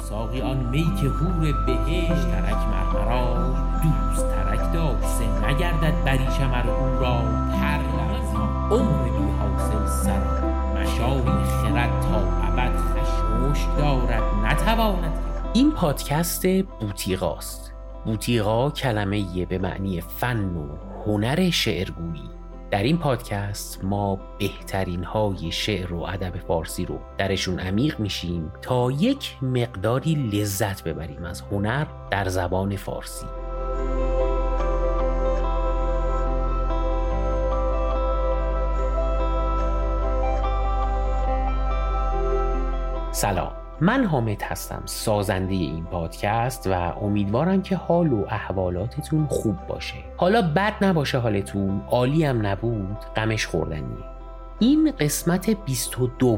ساقی آن می که حور بهشت ترک مرمرا دوست ترک داشت نگردد بریش مرهو را هر لحظی عمر بی حاصل سرا مشای خرد تا ابد خشوش دارد نتواند. این پادکست بوتیقاست. بوتیقا کلمه به معنی فن و هنر شعرگویی. در این پادکست ما بهترین های شعر و ادب فارسی رو درشون عمیق میشیم تا یک مقداری لذت ببریم از هنر در زبان فارسی. سلام، من حامد هستم، سازنده این پادکست و امیدوارم که حال و احوالاتتون خوب باشه. حالا بد نباشه حالتون، عالی هم نبود، غمش خوردنیه. این قسمت 22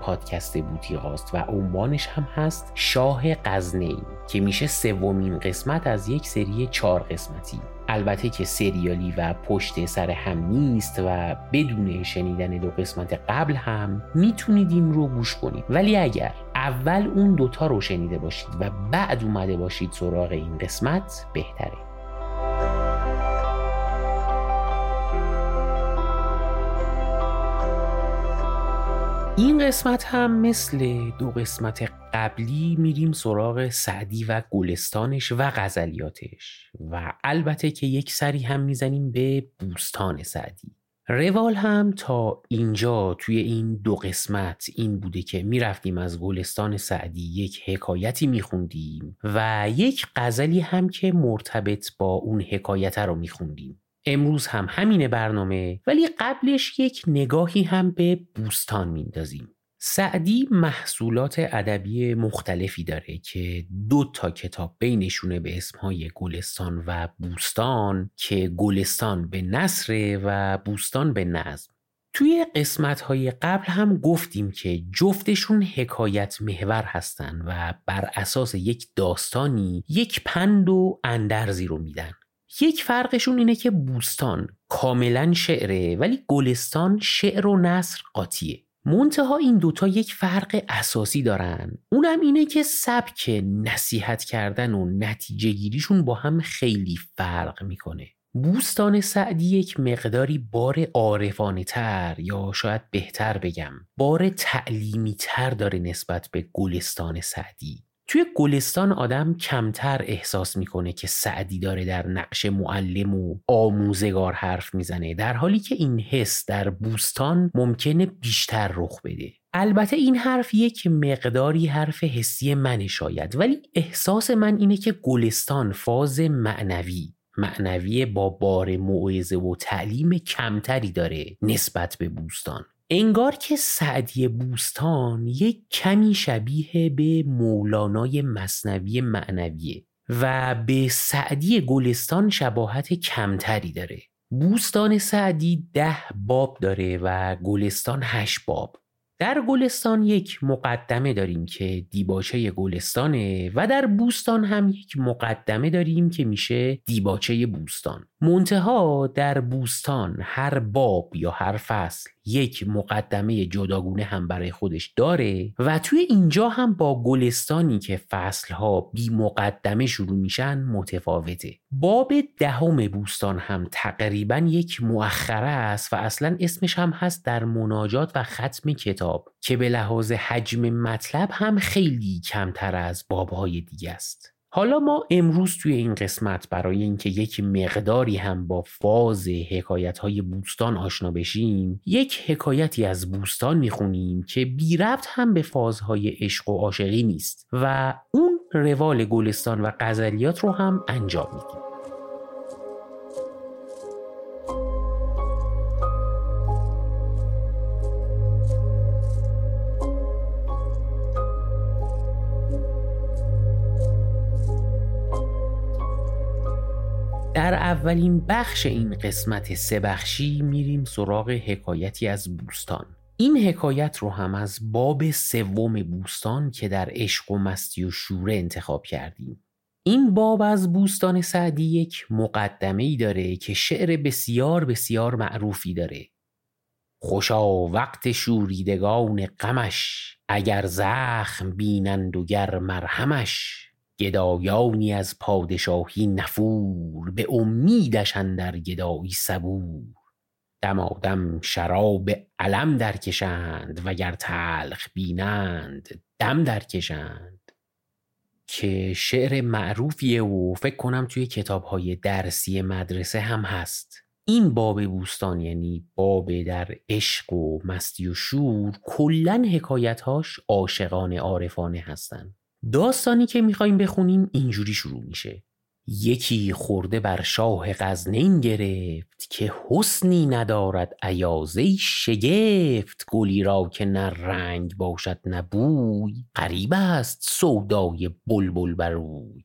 پادکست بوتیقاست و عنوانش هم هست شاه غزنین که میشه 3مین قسمت از یک سری 4 قسمتی. البته که سریالی و پشت سر هم نیست و بدون شنیدن 2 قسمت قبل هم میتونید این رو گوش کنید، ولی اگر اول اون 2 رو شنیده باشید و بعد اومده باشید سراغ این قسمت بهتره. این قسمت هم مثل 2 قسمت قبلی میریم سراغ سعدی و گلستانش و غزلیاتش و البته که یک سری هم میزنیم به بوستان سعدی. روال هم تا اینجا توی این 2 قسمت این بوده که میرفتیم از گلستان سعدی یک حکایتی میخوندیم و یک غزلی هم که مرتبط با اون حکایت رو میخوندیم. امروز هم همینه برنامه، ولی قبلش یک نگاهی هم به بوستان میندازیم. سعدی محصولات ادبی مختلفی داره که 2 کتاب بینشونه به اسمهای گلستان و بوستان که گلستان به نثر و بوستان به نظم. توی قسمت‌های قبل هم گفتیم که جفتشون حکایت محور هستن و بر اساس یک داستانی یک پند و اندرزی رو میدن. یک فرقشون اینه که بوستان کاملا شعره ولی گلستان شعر و نثر قاطیه. منتها این 2 یک فرق اساسی دارن، اونم اینه که سبک نصیحت کردن و نتیجه گیریشون با هم خیلی فرق میکنه. بوستان سعدی یک مقداری بار عارفانه تر یا شاید بهتر بگم بار تعلیمی تر داره نسبت به گلستان سعدی. توی گلستان آدم کمتر احساس میکنه که سعدی داره در نقش معلم و آموزگار حرف میزنه، در حالی که این حس در بوستان ممکنه بیشتر رخ بده. البته این حرف یک مقداری حرف حسی منه شاید، ولی احساس من اینه که گلستان فاز معنوی با بار موعظه و تعلیم کمتری داره نسبت به بوستان. انگار که سعدی بوستان یک کمی شبیه به مولانای مثنوی معنویه و به سعدی گلستان شباهت کمتری داره. بوستان سعدی 10 باب داره و گلستان 8 باب. در گلستان یک مقدمه داریم که دیباچه گلستانه و در بوستان هم یک مقدمه داریم که میشه دیباچه بوستان. منتها در بوستان هر باب یا هر فصل یک مقدمه جداگونه هم برای خودش داره و توی اینجا هم با گلستانی که فصلها بی مقدمه شروع میشن متفاوته. باب 10 بوستان هم تقریبا یک مؤخره است و اصلا اسمش هم هست در مناجات و ختم کتاب که به لحاظ حجم مطلب هم خیلی کمتر از بابهای دیگه است. حالا ما امروز توی این قسمت برای اینکه یک مقداری هم با فاز حکایت‌های بوستان آشنا بشیم، یک حکایتی از بوستان میخونیم که بی ربط هم به فازهای عشق و عاشقی نیست و اون روال گلستان و غزلیات رو هم انجام میدیم. در اولین بخش این قسمت 3 بخشی میریم سراغ حکایتی از بوستان. این حکایت رو هم از باب 3 بوستان که در عشق و مستی و شوره انتخاب کردیم. این باب از بوستان سعدی یک مقدمه‌ای داره که شعر بسیار معروفی داره. خوشا وقت شوریدگان غمش، اگر زخم بینند و گر مرهمش، گدایانی از پادشاهی نفور، به امیدش اندر گدایی صبور. دمادم شراب علم درکشند، وگر تلخ بینند دم درکشند. که شعر معروفیه و فکر کنم توی کتاب‌های درسی مدرسه هم هست. این باب بوستان، یعنی باب در عشق و مستی و شور، کلن حکایت‌هاش عاشقانه عارفانه هستن. داستانی که میخوایم بخونیم اینجوری شروع میشه: یکی خورده بر شاه غزنین گرفت، که حسنی ندارد ایازه شگفت. گلی را که نه رنگ باشد نه بوی، غریب است سودای بلبل بروی.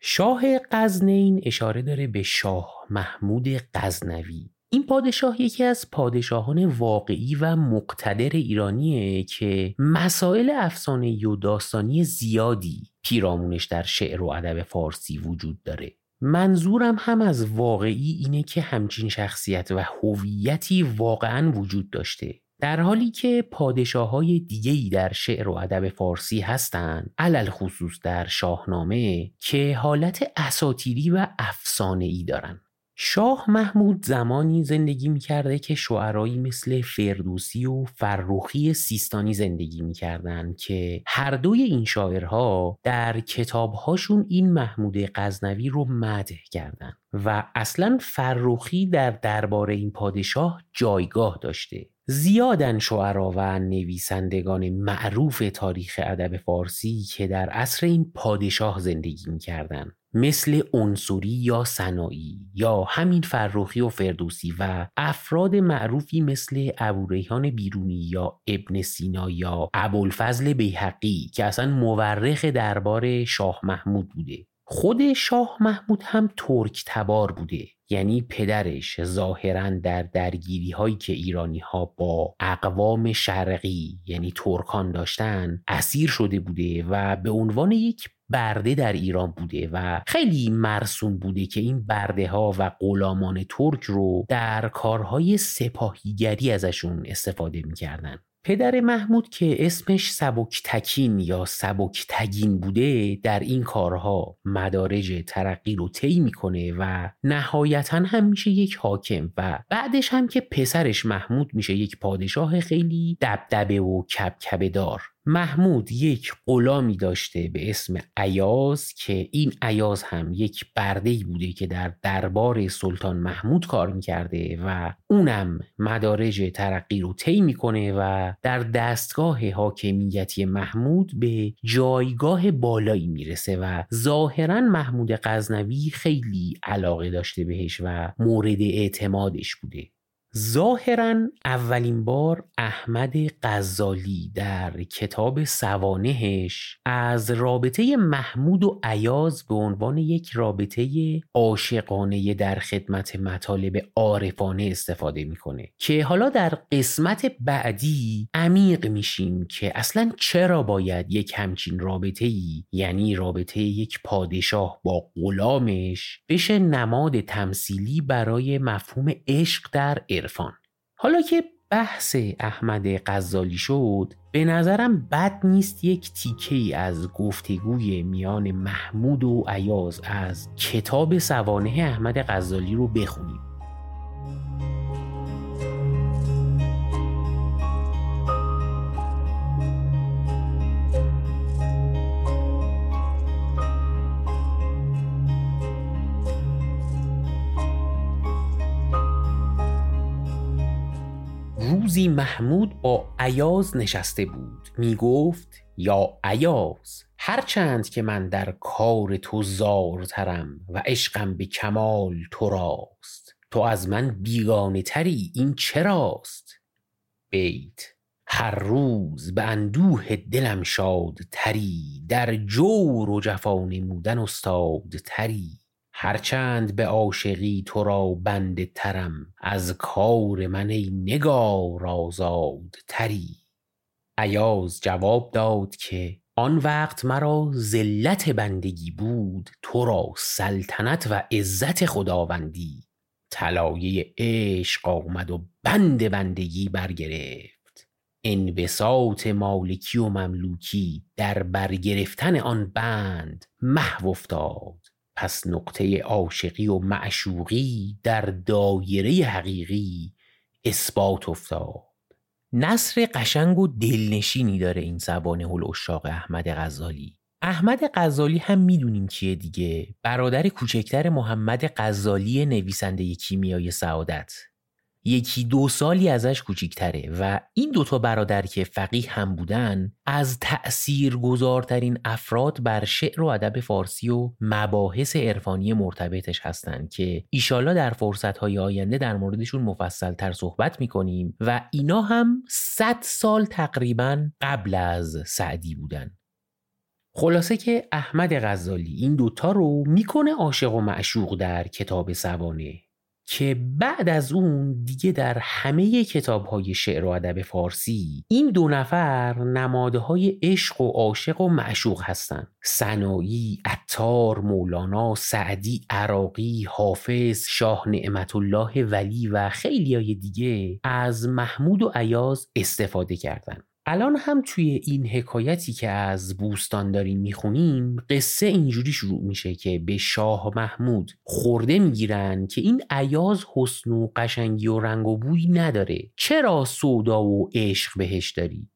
شاه غزنین اشاره داره به شاه محمود غزنوی. این پادشاه یکی از پادشاهان واقعی و مقتدر ایرانیه که مسائل افسانه‌ای و داستانی زیادی پیرامونش در شعر و ادب فارسی وجود داره. منظورم هم از واقعی اینه که همچین شخصیت و هویتی واقعاً وجود داشته. در حالی که پادشاه‌های دیگه‌ای در شعر و ادب فارسی هستند، علل خصوص در شاهنامه، که حالت اساطیری و افسانه‌ای دارن. شاه محمود زمانی زندگی می‌کرده که شاعرایی مثل فردوسی و فروخی سیستانی زندگی می‌کردند که هر دوی این شاعرها در کتاب‌هاشون این محمود غزنوی رو مدح کردن و اصلاً فروخی در درباره این پادشاه جایگاه داشته. زیادن شعرا و نویسندگان معروف تاریخ ادب فارسی که در عصر این پادشاه زندگی می‌کردند، مثل انصوری یا سنایی یا همین فروخی و فردوسی، و افراد معروفی مثل ابوریحان بیرونی یا ابن سینا یا ابوالفضل بیهقی که اصلا مورخ دربار شاه محمود بوده. خود شاه محمود هم ترک تبار بوده، یعنی پدرش ظاهراً در درگیری‌هایی که ایرانی‌ها با اقوام شرقی یعنی ترکان داشتن اسیر شده بوده و به عنوان یک برده در ایران بوده و خیلی مرسوم بوده که این برده‌ها و غلامان ترک رو در کارهای سپاهیگری ازشون استفاده می‌کردن. پدر محمود که اسمش سبکتکین یا سبکتگین بوده، در این کارها مدارج ترقی رو طی میکنه و نهایتاً هم میشه یک حاکم و بعدش هم که پسرش محمود میشه یک پادشاه خیلی دبدبه و کبکبه دار. محمود یک غلامی داشته به اسم ایاز که این ایاز هم یک برده‌ای بوده که در دربار سلطان محمود کار می‌کرده و اونم مدارج ترقی رو طی می‌کنه و در دستگاه حاکمیتی محمود به جایگاه بالایی میرسه و ظاهراً محمود غزنوی خیلی علاقه داشته بهش و مورد اعتمادش بوده. ظاهراً اولین بار احمد غزالی در کتاب سوانحش از رابطه محمود و ایاز به عنوان یک رابطه عاشقانه در خدمت مطالب عارفانه استفاده میکنه که حالا در قسمت بعدی عمیق میشیم که اصلاً چرا باید یک همچین رابطه‌ای، یعنی رابطه یک پادشاه با غلامش، بشه نماد تمثیلی برای مفهوم عشق در عرفان. حالا که بحث احمد غزالی شد، به نظرم بد نیست یک تیکه‌ای از گفتگوی میان محمود و ایاز از کتاب سوانح احمد غزالی رو بخونیم. روزی محمود با ایاز نشسته بود، می گفت: یا ایاز، هرچند که من در کار تو زارترم و عشقم به کمال تو راست، تو از من بیگانه تری، این چراست؟ بیت: هر روز به اندوه دلم شاد تری، در جور و جفا نمودن استاد تری. هرچند به عاشقی تو را بنده ترم، از کار من ای نگار آزاد تری. ایاز جواب داد که آن وقت مرا ذلت بندگی بود، تو را سلطنت و عزت خداوندی. طلایه عشق آمد و بند بندگی برگرفت. انبساط مالکی و مملوکی در برگرفتن آن بند محو افتاد. پس نقطه عاشقی و معشوقی در دایره حقیقی اثبات افتاد. نثر قشنگ و دلنشینی داره این سوانح العشاق احمد غزالی. احمد غزالی هم میدونیم کیه دیگه، برادر کوچکتر محمد غزالی نویسنده کیمیای سعادت. یکی دو سالی ازش کوچکتره و این دوتا برادر که فقیه هم بودن از تأثیرگذارترین افراد بر شعر و ادب فارسی و مباحث عرفانی مرتبطش هستن که ایشالا در فرصتهای آینده در موردشون مفصل تر صحبت میکنیم و اینا هم 100 سال تقریبا قبل از سعدی بودن. خلاصه که احمد غزالی این دوتا رو میکنه عاشق و معشوق در کتاب سوانح که بعد از اون دیگه در همه کتاب‌های شعر و ادب فارسی این دو نفر نمادهای عشق و عاشق و معشوق هستن. سنایی، عطار، مولانا، سعدی، عراقی، حافظ، شاه نعمت الله ولی و خیلیای دیگه از محمود و ایاز استفاده کردن. الان هم توی این حکایتی که از بوستان داریم میخونیم قصه اینجوری شروع میشه که به شاه محمود خورده میگیرن که این ایاز حسن و قشنگی و رنگ و بوی نداره، چرا سودا و عشق بهش داری؟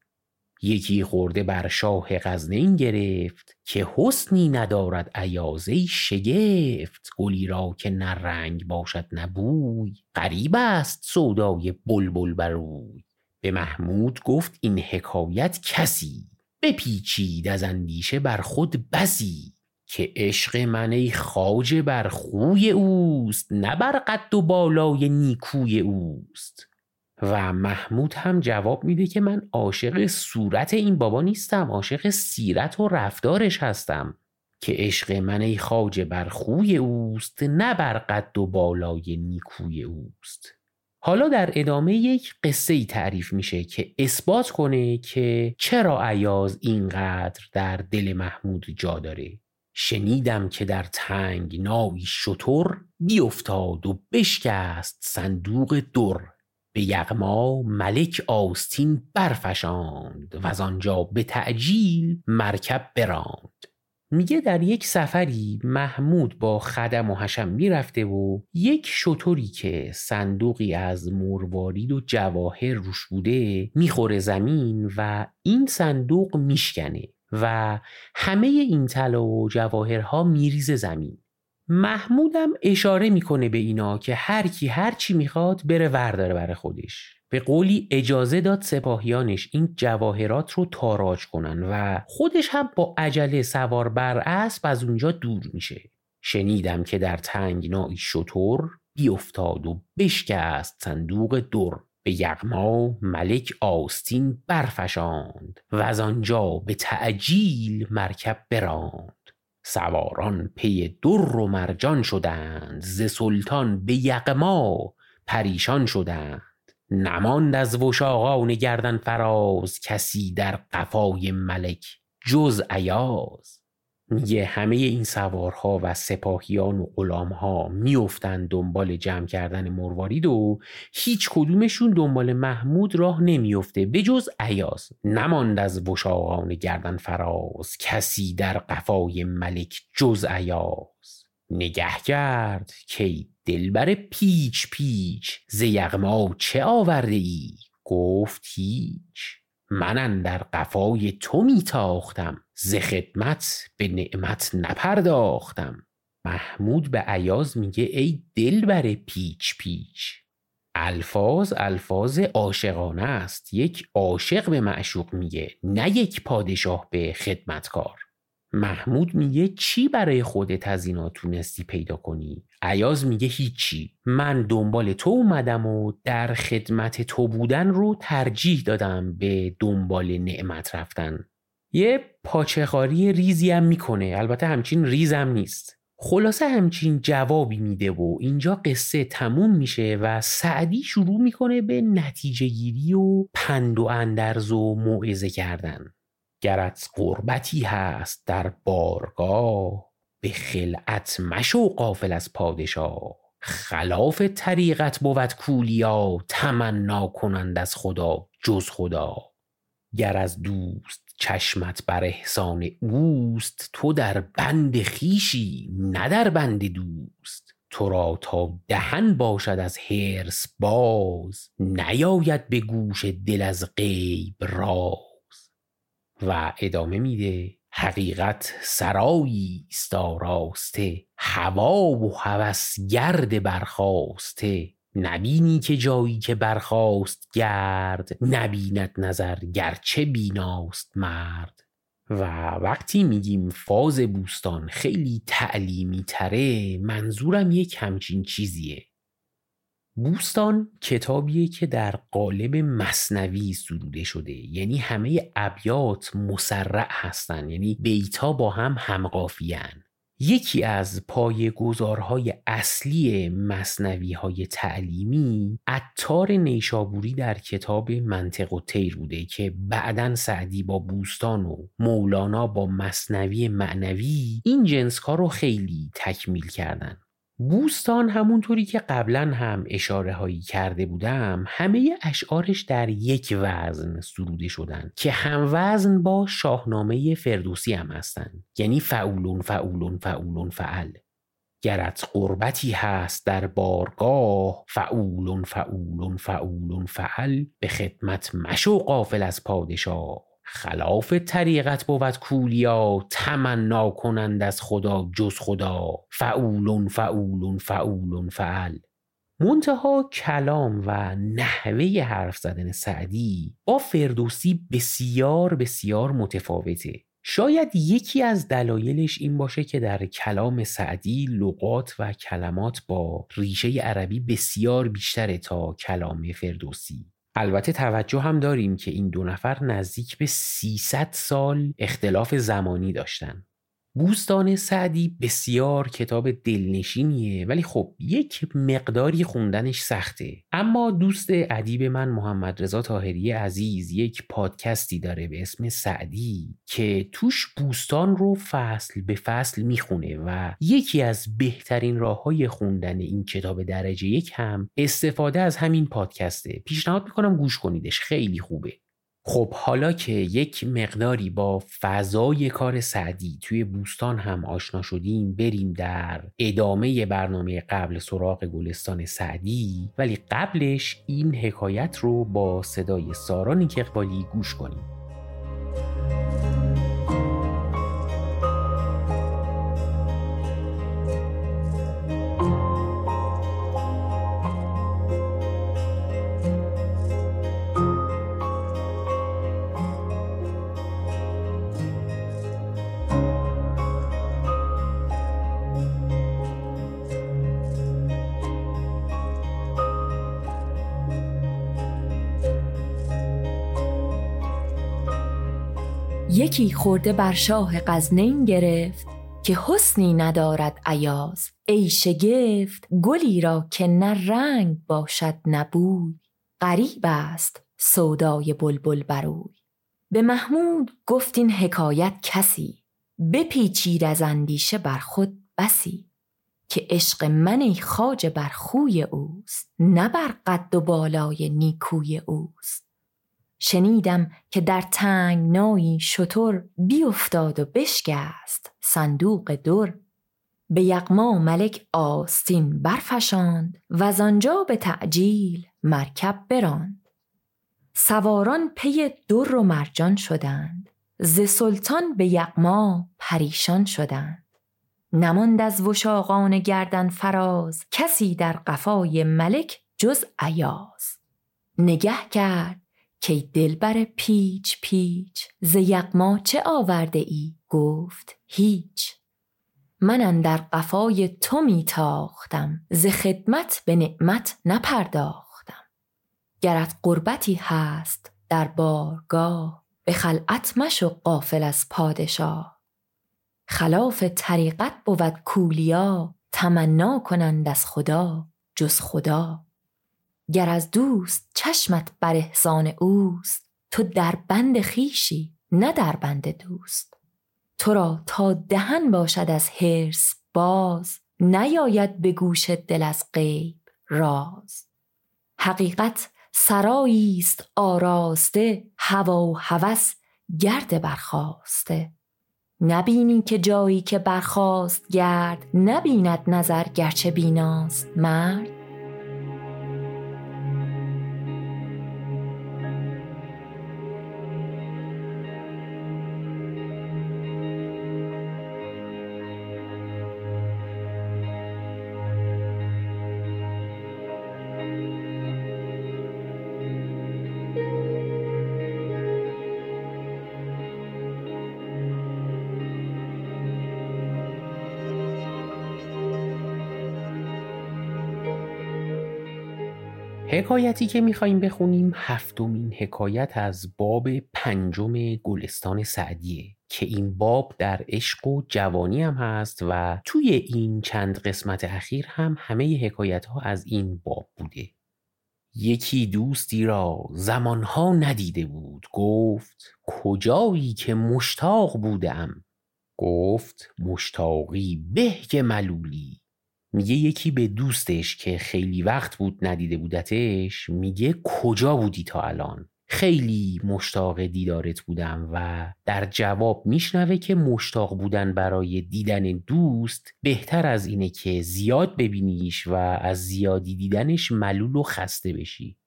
یکی خورده بر شاه غزنین گرفت که حسنی ندارد ایازی شگفت، گلی را که نه رنگ باشد نه بوی، غریب است سودای بلبل بروی. به محمود گفت این حکایت کسی، بپیچید از اندیشه بر خود بسی، که عشق من ای خواجه بر خوی اوست، نه بر قد و بالای نیکوی اوست. و محمود هم جواب میده که من عاشق صورت این بابا نیستم، عاشق سیرت و رفتارش هستم. که عشق من ای خواجه بر خوی اوست، نه بر قد و بالای نیکوی اوست. حالا در ادامه یک قصه‌ای تعریف میشه که اثبات کنه که چرا ایاز اینقدر در دل محمود جا داره. شنیدم که در تنگنایی شتر، بیفتاد و بشکست صندوق در، به یغما ملک آستین برفشاند و از آنجا به تعجیل مرکب براند. میگه در یک سفری محمود با خدم و حشم میرفته و یک شتری که صندوقی از مروارید و جواهر روش بوده میخوره زمین و این صندوق میشکنه و همه این طلا و جواهرها میریزه زمین. محمودم اشاره میکنه به اینا که هر کی هر چی میخواد بره ورداره برای خودش. به قولی اجازه داد سپاهیانش این جواهرات رو تاراج کنن و خودش هم با عجله سوار بر اسب از اونجا دور میشه. شنیدم که در تنگنای شتر، بیافتاد و بشکست صندوق در، به یغما ملک آستین برفشاند و از آنجا به تعجیل مرکب براند. سواران پی در و مرجان شدند، ز سلطان به یغما پریشان شدند. نماند از وشاقان گردن فراز، کسی در قفای ملک جز ایاز. میگه همه این سوارها و سپاهیان و غلامها میافتند دنبال جمع کردن مروارید و هیچ کدومشون دنبال محمود راه نمیافته به جز ایاز. نماند از وشاقان گردن فراز، کسی در قفای ملک جز ایاز. نگه کرد کی دلبر پیچ پیچ، ز یغما چه آورده ای؟ گفت هیچ. من اندر قفای تو میتاختم، ز خدمت به نعمت نپرداختم. محمود به ایاز میگه ای دلبر پیچ پیچ. الفاظ عاشقانه است. یک عاشق به معشوق میگه، نه یک پادشاه به خدمتکار. محمود میگه چی برای خودت از اینا تونستی پیدا کنی؟ ایاز میگه هیچی، من دنبال تو اومدم و در خدمت تو بودن رو ترجیح دادم به دنبال نعمت رفتن. یه پاچه‌خواری ریزی هم میکنه، البته همچین ریزم نیست. خلاصه همچین جوابی میده و اینجا قصه تموم میشه و سعدی شروع میکنه به نتیجه گیری و پند و اندرز و موعظه کردن. گرت قربتی هست در بارگاه، به خلعت مشو غافل از پادشاه. خلاف طریقت بود کولیا، تمنا کنند از خدا جز خدا. گر از دوست چشمت بر احسان اوست، تو در بند خویشی نه در بند دوست. تو را تا دهن باشد از حرص باز، نیاید به گوش دل از غیب راز. و ادامه میده: حقیقت سرایی است آراسته، هوا و هوس گرد برخاسته. نبینی که جایی که برخاست گرد، نبیند نظر گرچه بیناست مرد. و وقتی میگیم فاز بوستان خیلی تعلیمی تره، منظورم یک همچین چیزیه. بوستان کتابیه که در قالب مثنوی سروده شده، یعنی همه ابیات مسرع هستن، یعنی بیتا با هم همقافیان. یکی از پایه‌گذارهای اصلی مثنوی‌های تعلیمی، عطار نیشابوری در کتاب منطق طیر بوده که بعداً سعدی با بوستان و مولانا با مثنوی معنوی این جنس کار رو خیلی تکمیل کردن. بوستان همونطوری که قبلا هم اشاره هایی کرده بودم، همه اشعارش در یک وزن سروده شدن که هم وزن با شاهنامه فردوسی هم هستن، یعنی فعولون فعولون فعولون فعل. گرت قربتی هست در بارگاه، فعولون فعولون فعولون فعل. به خدمت مشو غافل از پادشاه، خلاف طریقت بود کولیا، تمنا کنند از خدا جز خدا. فعولون فعولون فعولون فعل. منتها کلام و نحوه حرف زدن سعدی با فردوسی بسیار بسیار متفاوته. شاید یکی از دلایلش این باشه که در کلام سعدی لغات و کلمات با ریشه عربی بسیار بیشتره تا کلام فردوسی. البته توجه هم داریم که این دو نفر نزدیک به 300 سال اختلاف زمانی داشتن. بوستان سعدی بسیار کتاب دلنشینیه، ولی خب یک مقداری خوندنش سخته. اما دوست ادیب من محمد رضا طاهری عزیز یک پادکستی داره به اسم سعدی که توش بوستان رو فصل به فصل میخونه و یکی از بهترین راه‌های خوندن این کتاب درجه یک هم استفاده از همین پادکسته. پیشنهاد میکنم گوش کنیدش، خیلی خوبه. خب حالا که یک مقداری با فضای کار سعدی توی بوستان هم آشنا شدیم، بریم در ادامه برنامه قبل سراغ گلستان سعدی. ولی قبلش این حکایت رو با صدای سارا نیک اقبالی گوش کنیم. یکی خورده بر شاه غزنین گرفت، که حسنی ندارد ایاز. ای شگفت گلی را که نه رنگ باشد نه بوی، غریب است سودای بلبل بروی. به محمود گفت این حکایت کسی، بپیچید از اندیشه بر خود بسی. که عشق من ای خواجه بر خوی اوست، نه بر قد و بالای نیکوی اوست. شنیدم که در تنگنایی شتر، بیفتاد و بشکست صندوق در. به یغما ملک آستین برفشاند، و از آنجا به تعجیل مرکب براند. سواران پی در و مرجان شدند، ز سلطان به یغما پریشان شدند. نماند از وشاقان گردن فراز، کسی در قفای ملک جز ایاز. نگه کرد که دلبر پیچ پیچ، ز یغما چه آورده ای؟ گفت هیچ. من اندر قفای تو می تاختم، ز خدمت به نعمت نپرداختم. گرت قربتی هست در بارگاه، به خلعت مشو غافل از پادشاه. خلاف طریقت بود کولیا، تمنا کنند از خدا جز خدا. گر از دوست چشمت بر احسان اوست، تو در بند خویشی نه در بند دوست. تو را تا دهن باشد از حرص باز، نیاید به گوش دل از غیب راز. حقیقت سرایی است آراسته، هوا و هوس گرد برخاسته. نبینی که جایی که برخاست گرد، نبیند نظر گرچه بیناست مرد. حکایتی که میخواییم بخونیم هفتمین حکایت از باب پنجم گلستان سعدیه که این باب در عشق و جوانی هم هست و توی این چند قسمت اخیر هم همه حکایت ها از این باب بوده. یکی دوستی را زمانها ندیده بود، گفت کجایی که مشتاق بودم. گفت مشتاقی به که ملولی. میگه یکی به دوستش که خیلی وقت بود ندیده بودتش، میگه کجا بودی تا الان؟ خیلی مشتاق دیدارت بودم. و در جواب میشنوه که مشتاق بودن برای دیدن دوست بهتر از اینه که زیاد ببینیش و از زیادی دیدنش ملول و خسته بشی.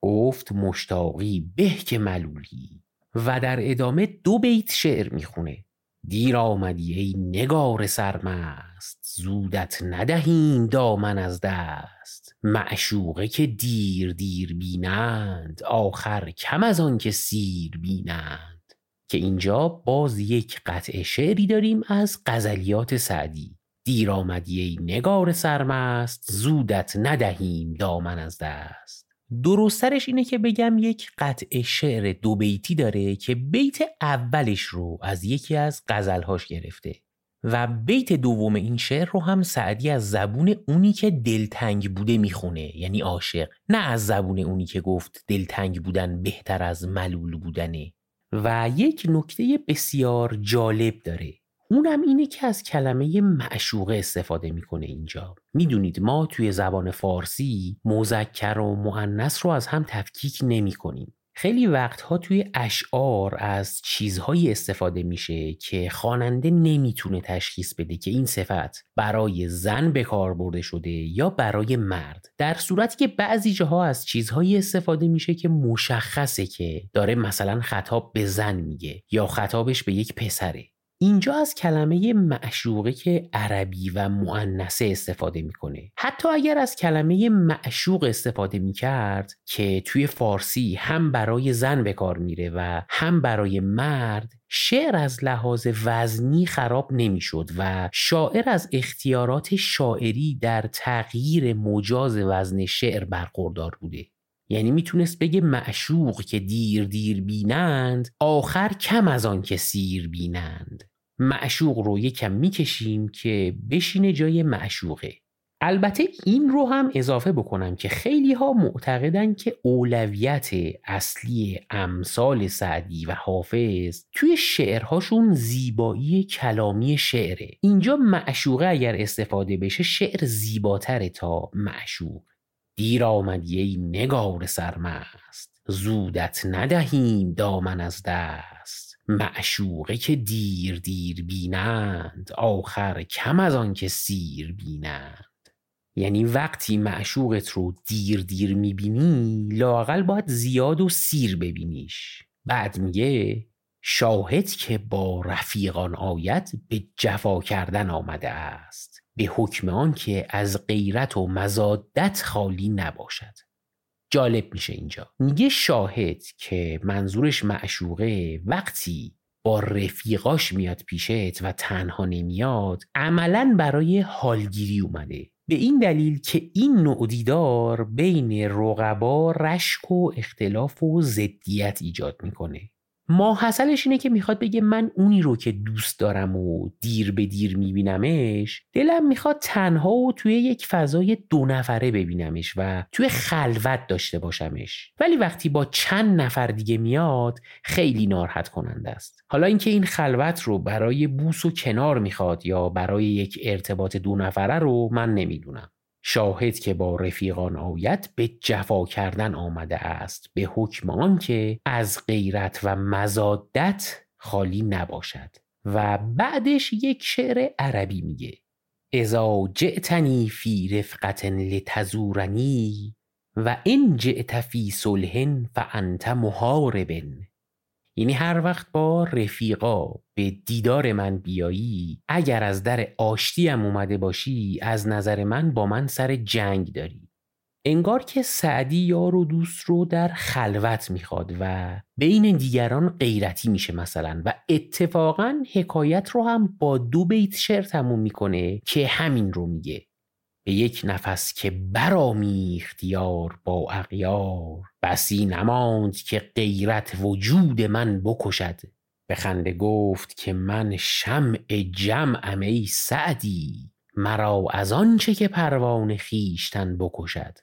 گفت مشتاقی به که ملولی. و در ادامه دو بیت شعر میخونه. دیر آمدی ای نگار سرمست، زودت ندهیم دامن از دست. معشوقه که دیر دیر بینند، آخر کم از آن که سیر بینند. که اینجا باز یک قطعه شعری داریم از غزلیات سعدی. دیر آمدی ای نگار سرمست، زودت ندهیم دامن از دست. درسترش اینه که بگم یک قطعه شعر دو بیتی داره که بیت اولش رو از یکی از غزلهاش گرفته و بیت دوم این شعر رو هم سعدی از زبون اونی که دلتنگ بوده میخونه، یعنی عاشق، نه از زبون اونی که گفت دلتنگ بودن بهتر از ملول بودنه. و یک نکته بسیار جالب داره، اونم اینه که از کلمه معشوقه استفاده میکنه اینجا. میدونید ما توی زبان فارسی مذکر و مؤنث رو از هم تفکیک نمیکنیم. خیلی وقتها توی اشعار از چیزهایی استفاده میشه که خواننده نمیتونه تشخیص بده که این صفت برای زن به کار برده شده یا برای مرد، در صورتی که بعضی جاها از چیزهایی استفاده میشه که مشخصه که داره مثلا خطاب به زن میگه یا خطابش به یک پسره. اینجا از کلمه معشوقه که عربی و مؤنثه استفاده میکنه. حتی اگر از کلمه معشوق استفاده میکرد که توی فارسی هم برای زن به کار میره و هم برای مرد، شعر از لحاظ وزنی خراب نمیشد و شاعر از اختیارات شاعری در تغییر مجاز وزن شعر برخوردار بوده. یعنی میتونست بگه معشوق که دیر دیر بینند، آخر کم از آن که سیر بینند. معشوق رو یکم میکشیم که بشینه جای معشوقه. البته این رو هم اضافه بکنم که خیلی ها معتقدن که اولویت اصلی امثال سعدی و حافظ توی شعرهاشون زیبایی کلامی شعره. اینجا معشوقه اگر استفاده بشه شعر زیباتره تا معشوق. دیر آمدی ای نگار سرمست، زودت ندهیم دامن از دست. معشوقه که دیر دیر بینند، آخر کم از آن که سیر بینند. یعنی وقتی معشوقت رو دیر دیر میبینی، لااقل باید زیاد و سیر ببینیش. بعد میگه شاهد که با رفیقان آید، به جفا کردن آمده است. به حکم آن که از غیرت و مزادت خالی نباشد. جالب میشه اینجا. میگه شاهد که منظورش معشوقه وقتی با رفیقاش میاد پیشت و تنها نمیاد، عملاً برای حالگیری اومده. به این دلیل که این نوع دیدار بین رقبا رشک و اختلاف و ضدیت ایجاد میکنه. ماحصلش اینه که میخواد بگه من اونی رو که دوست دارم و دیر به دیر میبینمش، دلم میخواد تنها و توی یک فضای دو نفره ببینمش و توی خلوت داشته باشمش، ولی وقتی با چند نفر دیگه میاد خیلی ناراحت کننده است. حالا اینکه این خلوت رو برای بوس و کنار میخواد یا برای یک ارتباط دو نفره رو من نمیدونم. شاهد که با رفیقان آیت به جفا کردن آمده است، به حکم آن که از غیرت و مزادت خالی نباشد. و بعدش یک شعر عربی میگه: اذا جئتنی فی رفقة لتزورنی و ان جئت فی صلح فانت محارب. یعنی هر وقت با رفیقا به دیدار من بیایی، اگر از در آشتیم اومده باشی، از نظر من با من سر جنگ داری. انگار که سعدی یار و دوست رو در خلوت میخواد و بین دیگران غیرتی میشه مثلا، و اتفاقا حکایت رو هم با دو بیت شعر تموم میکنه که همین رو میگه: به یک نفس که برامیخت یار با اغیار، بسی نماند که غیرت وجود من بکشد. به خنده گفت که من شمع جمعم ای سعدی، مرا از آن چه که پروانه خیشتن بکشد.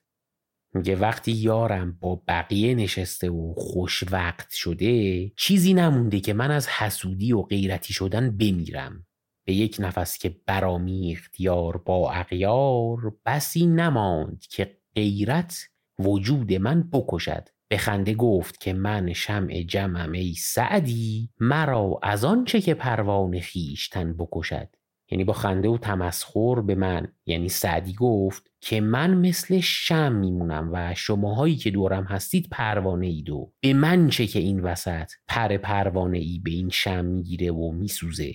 میگه وقتی یارم با بقیه نشسته و خوش وقت شده، چیزی نمونده که من از حسودی و غیرتی شدن بمیرم. به یک نفس که برامیخت یار با اغیار، بسی نماند که غیرت وجود من بکشد. به خنده گفت که من شمع جمعم ای سعدی، مرا از آن چه که پروانه خیشتن بکشد. یعنی با خنده و تمسخر به من، یعنی سعدی، گفت که من مثل شمع میمونم و شماهایی که دورم هستید پروانه اید و به من چه که این وسط پر پروانه ای به این شمع میگیره و میسوزه.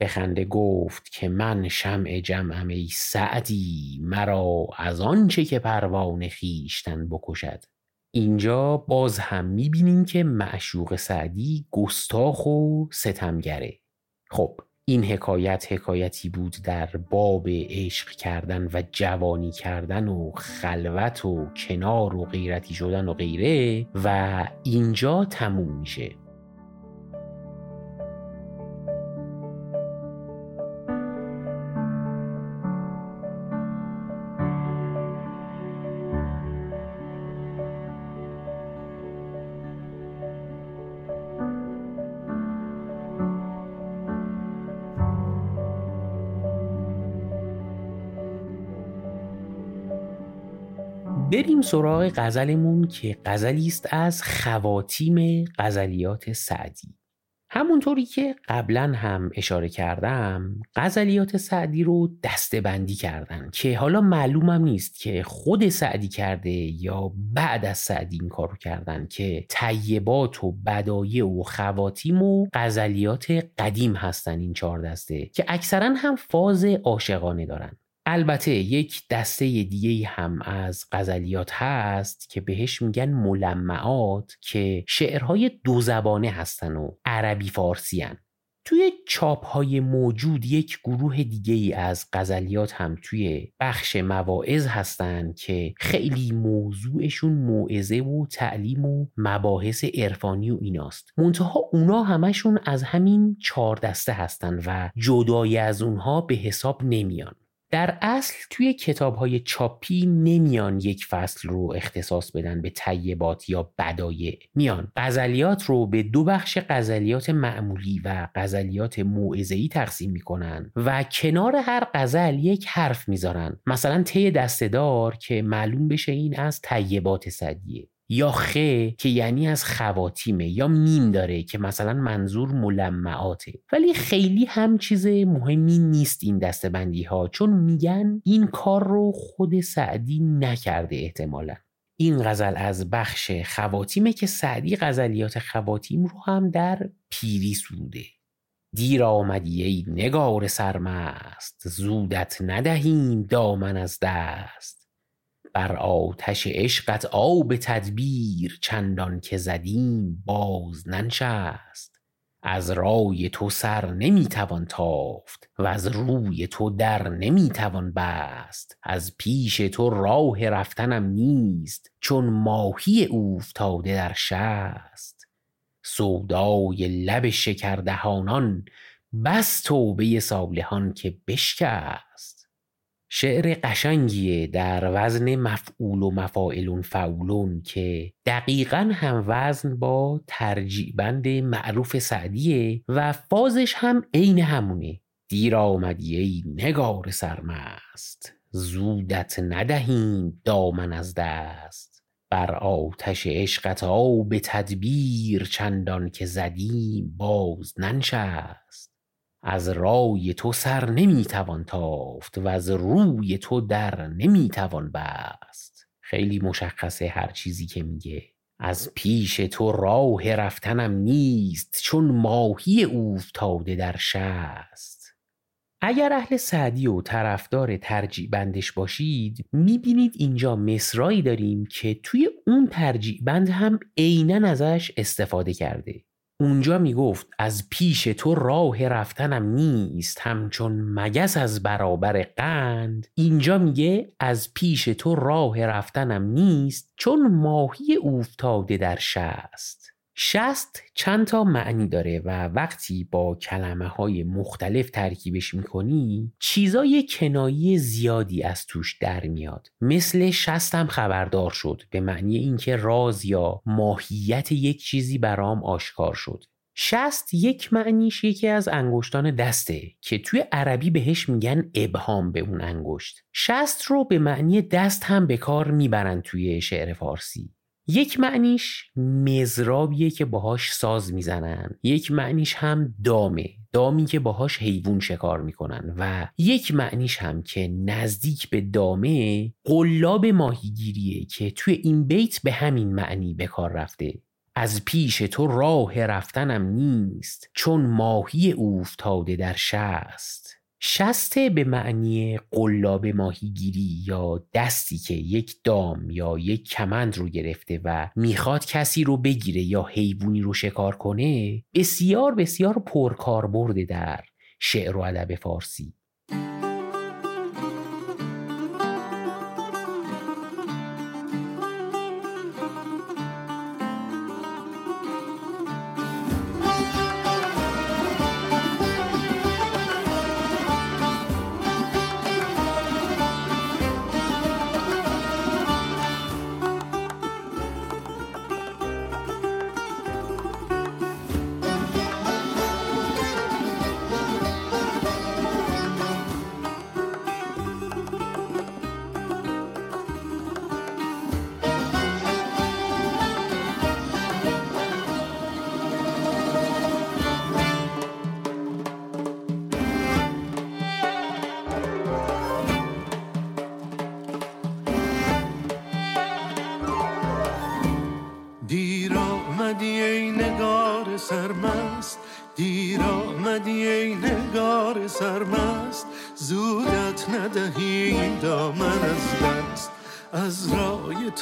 به خنده گفت که من شمع جمعم ای سعدی، مرا از آن چه که پروانه خیشتن بکشد. اینجا باز هم میبینیم که معشوق سعدی گستاخ و ستمگره. خب این حکایتی بود در باب عشق کردن و جوانی کردن و خلوت و کنار و غیرتی شدن و غیره، و اینجا تموم میشه. بریم سراغ غزلمون که غزلی است از خواتیم غزلیات سعدی. همونطوری که قبلا هم اشاره کردم، غزلیات سعدی رو دسته‌بندی کردن که حالا معلومم نیست که خود سعدی کرده یا بعد از سعدی این کارو کردن، که طیبات و بدایع و خواتیم و غزلیات قدیم هستن این 4 دسته که اکثرا هم فاز عاشقانه دارن. البته یک دسته دیگه هم از غزلیات هست که بهش میگن ملمعات، که شعرهای 2 زبانه هستن و عربی فارسی هن. توی چاپهای موجود یک گروه دیگه از غزلیات هم توی بخش مواعظ هستن که خیلی موضوعشون موعظه و تعلیم و مباحث عرفانی و ایناست. منتها اونا همشون از همین 4 دسته هستن و جدای از اونها به حساب نمیان. در اصل توی کتاب‌های چاپی نمیان یک فصل رو اختصاص بدن به طیبات یا بدایع. میان غزلیات رو به 2 بخش، غزلیات معمولی و غزلیات موعظه‌ای تقسیم میکنن و کنار هر غزل یک حرف میذارن، مثلا ته دسته‌دار که معلوم بشه این از طیبات سعدیه، یا خه که یعنی از خواتیمه، یا میم داره که مثلا منظور ملمعاته. ولی خیلی هم چیز مهمی نیست این دسته‌بندی ها، چون میگن این کار رو خود سعدی نکرده احتمالاً. این غزل از بخش خواتیمه که سعدی غزلیات خواتیم رو هم در پیری سروده. دیر آمدی ای نگار سرمست، زودت ندهیم دامن از دست. بر آتش عشقت آب تدبیر، چندان که زدیم باز ننشست. از رای تو سر نمیتوان تافت و از روی تو در نمیتوان بست. از پیش تو راه رفتنم نیست، چون ماهی اوفتاده در شست. سودای لب شکردهانان، بس توبه صالحان که بشکست. شعر قشنگیه در وزن مفعول و مفاعلون فعولون که دقیقاً هم وزن با ترجیبند معروف سعدیه و فازش هم عین همونه. دیر آمدی ای نگار سرمست، زودت ندهیم دامن از دست. بر آتش عشقت آب تدبیر، چندان که زدیم باز ننشست. از رای تو سر نمیتوان تافت و از روی تو در نمیتوان بست. خیلی مشخصه هر چیزی که میگه. از پیش تو راه رفتنم نیست، چون ماهی اوفتاده در شست. اگر اهل سعدی و طرفدار ترجیبندش باشید میبینید اینجا مصرعی داریم که توی اون ترجیبند هم عیناً ازش استفاده کرده. اونجا میگفت از پیش تو راه رفتنم نیست، همچون مگس از برابر قند. اینجا میگه از پیش تو راه رفتنم نیست، چون ماهی اوفتاده در شست. شست چند تا معنی داره و وقتی با کلمه‌های مختلف ترکیبش می‌کنی چیزای کنایی زیادی از توش در میاد. مثل شستم خبردار شد، به معنی اینکه راز یا ماهیت یک چیزی برام آشکار شد. شست یک معنیش یکی از انگشتان دسته که توی عربی بهش میگن ابهام به اون انگشت. شست رو به معنی دست هم به کار میبرن توی شعر فارسی. یک معنیش مزرابیه که باهاش ساز میزنن، یک معنیش هم دامه، دامی که باهاش حیوان شکار میکنن و یک معنیش هم که نزدیک به دامه قلاب ماهیگیریه که توی این بیت به همین معنی به کار رفته. از پیش تو راه رفتنم نیست، چون ماهی اوفتاده در شست. شست به معنی قلاب ماهیگیری یا دستی که یک دام یا یک کمند رو گرفته و میخواد کسی رو بگیره یا حیوانی رو شکار کنه بسیار بسیار پرکاربرده در شعر و ادب فارسی.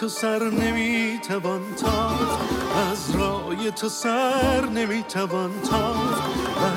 تو سر نمیتوان تافت،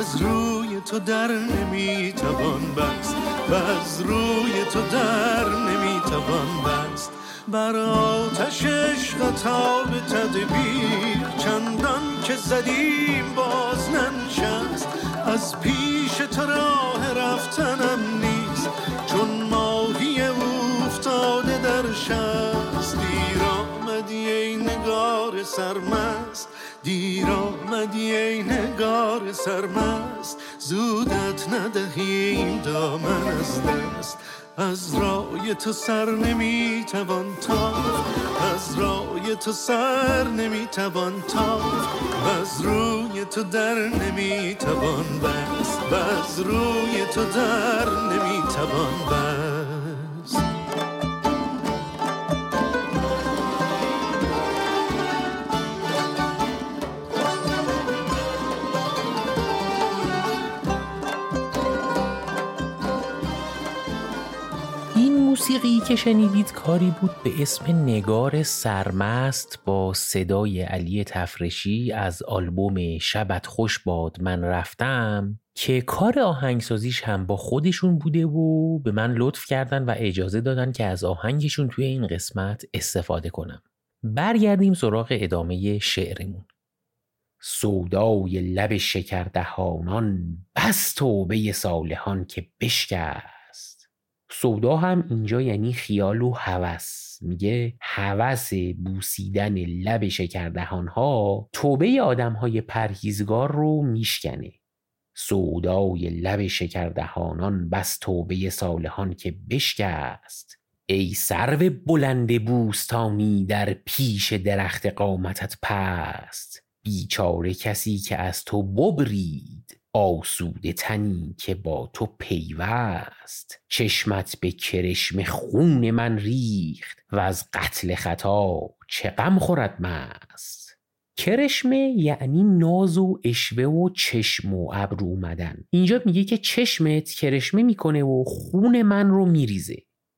از روی تو در نمیتوان بست، از روی تو در نمیتوان بست. بر آتش عشقت آب تدبیر، چندان که زدیم باز ننشست. از پیش تو راه رفتنم نیست، چون ماهی افتاده در شست. دیر آمدی ای نگار سرمست، دیر آمدی ای نگار سرمست، زودت ندهیم دامن از دست. از رای تو سر نمیتوان تافت، از رای تو سر نمیتوان تافت، از روی تو در نمیتوان بست، از روی تو در نمیتوان بست. موسیقی که شنیدید کاری بود به اسم نگار سرمست با صدای علی تفرشی از آلبوم شبت خوش باد من رفتم که کار آهنگسازیش هم با خودشون بوده و به من لطف کردن و اجازه دادن که از آهنگشون توی این قسمت استفاده کنم. برگردیم سراغ ادامه شعرمون. سودای لب شکردهانان بس توبه صالحان که بشکست. سودا هم اینجا یعنی خیال و هوس. میگه هوس بوسیدن لب شکردهانها توبه آدمهای پرهیزگار رو میشکنه. سودای لب شکردهانان بس توبه صالحان که بشکست. ای سرو بلند بوستانی در پیش درخت قامتت پست، بیچاره کسی که از تو ببرید، آسوده تنی که با تو پیوست. چشمت به کرشم خون من ریخت و از قتل خطا چه غم خورد مست. کرشم یعنی ناز و اشوه و چشم و ابرو اومدن. اینجا میگه که چشمت کرشمه میکنه و خون من رو میریزه.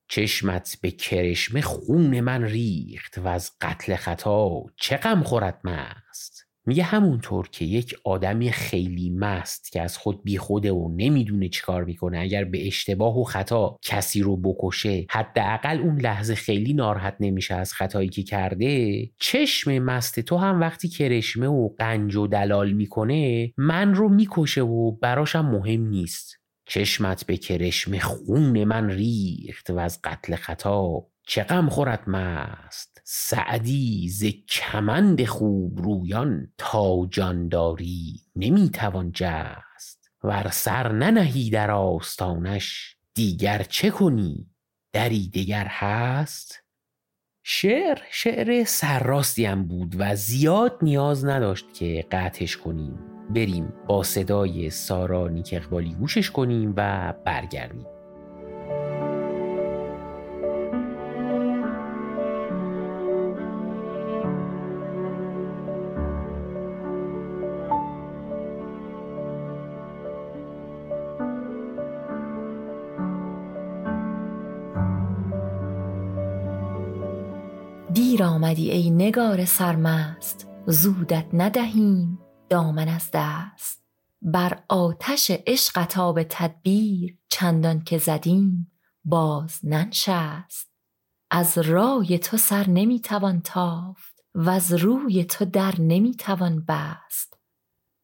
چشمت به کرشمه خون من ریخت و از قتل خطا چه غم خورد مست. میگه همونطور که یک آدم خیلی مست که از خود بی خوده و نمیدونه چی کار میکنه، اگر به اشتباه و خطا کسی رو بکشه حداقل اون لحظه خیلی ناراحت نمیشه از خطایی که کرده، چشم مست تو هم وقتی کرشمه و قنج و دلال میکنه من رو میکشه و براشم مهم نیست. چشمت به کرشم خون من ریخت و از قتل خطا چه غم خورد مست. سعدی ز کمند خوب رویان تا جانداری نمیتوان جست، ور سر ننهی در آستانش دیگر چه کنی، دری دیگر هست. شعر سرراستی هم بود و زیاد نیاز نداشت که قطعش کنیم. بریم با صدای سارا نیک اقبالی گوشش کنیم و برگردیم. دیر آمدی ای نگار سرمست، زودت ندهیم دامن از دست. بر آتش عشقت آب تدبیر، چندان که زدیم باز ننشست. از رای تو سر نمیتوان تافت و از روی تو در نمیتوان بست.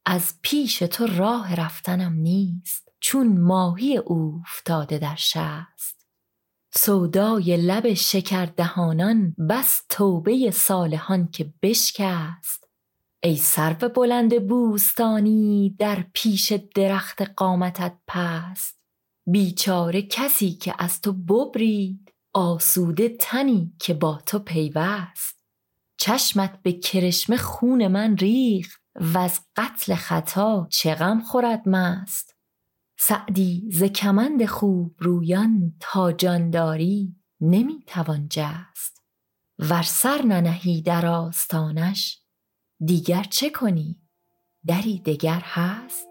از پیش تو راه رفتنم نیست، چون ماهی اوفتاده در شست. سودای لب شکردهانان بس توبه صالحان که بشکست. ای سرو بلند بوستانی در پیش درخت قامتت پست، بیچاره کسی که از تو ببرید، آسوده تنی که با تو پیوست. چشمت به کرشمه خون من ریخت و از قتل خطا چه غم خورد مست. سعدی ز کمند خوب رویان تا جانداری نمیتوان جست، ور سر ننهی در آستانش دیگر چه کنی، دری دگر هست.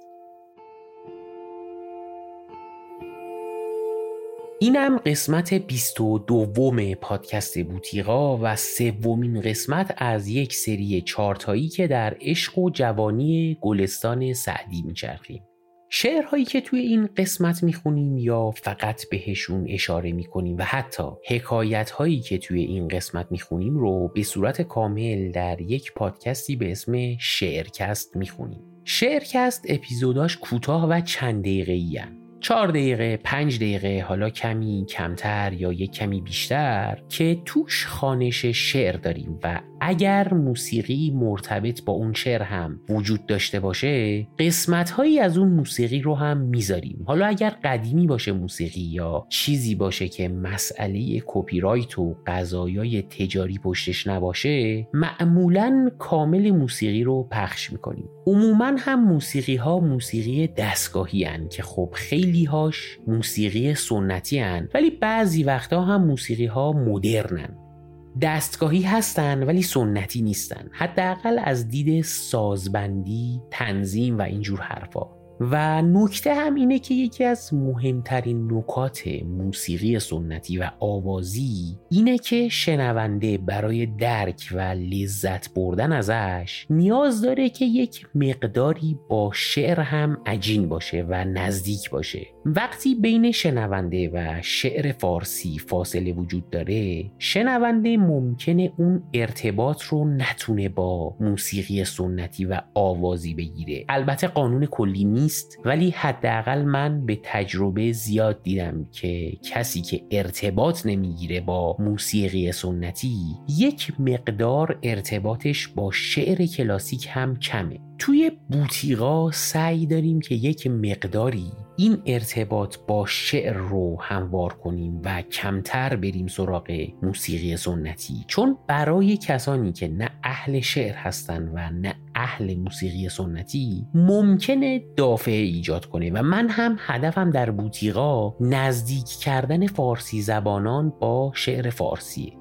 اینم قسمت 22 پادکست بوتیقا و سومین قسمت از یک سری چارتایی که در عشق و جوانی گلستان سعدی می‌چرخیم. شعرهایی که توی این قسمت میخونیم یا فقط بهشون اشاره میکنیم و حتی حکایتهایی که توی این قسمت میخونیم رو به صورت کامل در یک پادکستی به اسم شعرکست میخونیم. شعرکست اپیزوداش کوتاه و چند دقیقه‌ای هست، 4 دقیقه، 5 دقیقه، حالا کمی کمتر یا یک کمی بیشتر، که توش خوانش شعر داریم و اگر موسیقی مرتبط با اون شعر هم وجود داشته باشه قسمت‌هایی از اون موسیقی رو هم میذاریم. حالا اگر قدیمی باشه موسیقی یا چیزی باشه که مسئله کپی رایت و قضایای تجاری پشتش نباشه معمولاً کامل موسیقی رو پخش میکنیم. عموماً هم موسیقی‌ها موسیقی دستگاهی هن که خب خیلی هاش موسیقی سنتی هن، ولی بعضی وقتا هم موسیقی‌ها مدرنن، دستگاهی هستن ولی سنتی نیستن، حداقل از دید سازبندی، تنظیم و اینجور حرفا. و نکته هم اینه که یکی از مهمترین نکات موسیقی سنتی و آوازی اینه که شنونده برای درک و لذت بردن ازش نیاز داره که یک مقداری با شعر هم عجین باشه و نزدیک باشه. وقتی بین شنونده و شعر فارسی فاصله وجود داره، شنونده ممکنه اون ارتباط رو نتونه با موسیقی سنتی و آوازی بگیره. البته قانون کلی نیست، ولی حداقل من به تجربه زیاد دیدم که کسی که ارتباط نمیگیره با موسیقی سنتی، یک مقدار ارتباطش با شعر کلاسیک هم کمه. توی بوتیقا سعی داریم که یک مقداری این ارتباط با شعر رو هموار کنیم و کمتر بریم سراغ موسیقی سنتی، چون برای کسانی که نه اهل شعر هستن و نه اهل موسیقی سنتی ممکنه دافعه ایجاد کنه. و من هم هدفم در بوتیقا نزدیک کردن فارسی زبانان با شعر فارسیه.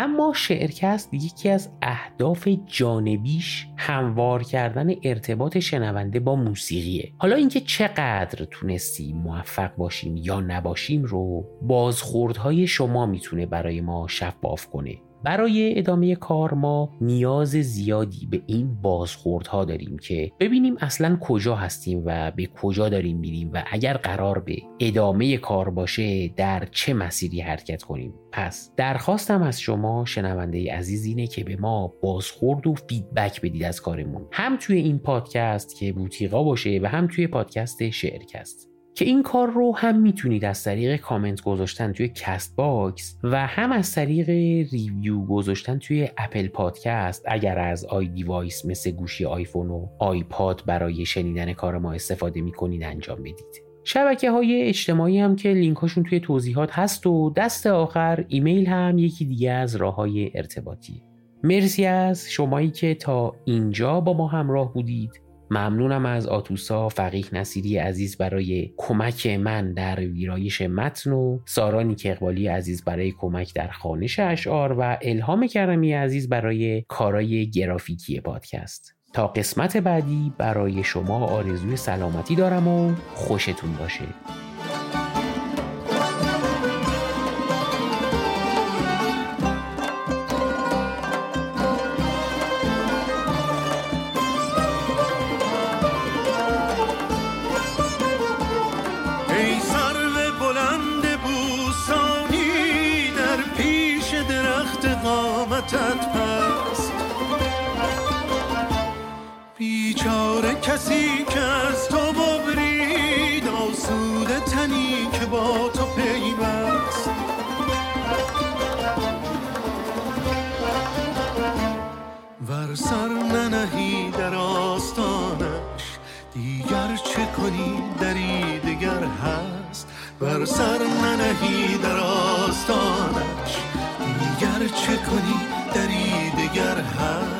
اما شعرکست یکی از اهداف جانبیش هموار کردن ارتباط شنونده با موسیقیه. حالا اینکه چقدر تونستیم موفق باشیم یا نباشیم رو بازخوردهای شما میتونه برای ما شفاف کنه. برای ادامه کار ما نیاز زیادی به این بازخوردها داریم که ببینیم اصلا کجا هستیم و به کجا داریم میریم و اگر قرار به ادامه کار باشه در چه مسیری حرکت کنیم. پس درخواستم از شما شنونده عزیز اینه که به ما بازخورد و فیدبک بدید از کارمون، هم توی این پادکست که بوتیقا باشه و هم توی پادکست شعرکست، که این کار رو هم میتونید از طریق کامنت گذاشتن توی کست باکس و هم از طریق ریویو گذاشتن توی اپل پادکست اگر از آی دیوایس مثل گوشی آیفون و آیپاد برای شنیدن کار ما استفاده میکنید انجام بدید. شبکه‌های اجتماعی هم که لینک‌هاشون توی توضیحات هست و دست آخر ایمیل هم یکی دیگه از راه‌های ارتباطی. مرسی از شمایی که تا اینجا با ما همراه بودید. ممنونم از آتوسا فقیه نصیری عزیز برای کمک من در ویرایش متن و سارا نیک اقبالی عزیز برای کمک در خوانش اشعار و الهام کرمی عزیز برای کارای گرافیکی پادکست. تا قسمت بعدی برای شما آرزوی سلامتی دارم و خوشتون باشه. کسی که از تو ببرید آسوده تنی که با تو پیوست، ور سر ننهی در آستانش دیگر چه کنی دری دیگر هست، ور سر ننهی در آستانش دیگر چه کنی دری دیگر هست.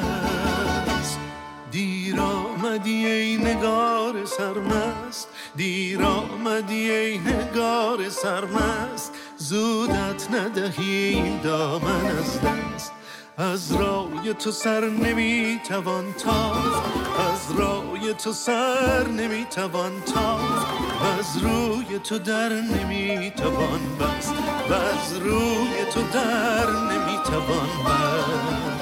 دیر آمدی ای نگار سرمست، دیر آمدی ای نگار سرمست، زودت ندهی دامن از دست، از رای تو سر نمیتوان تافت، از رای تو سر نمیتوان تافت، از روی تو در نمیتوان بست، از روی تو در نمیتوان بست.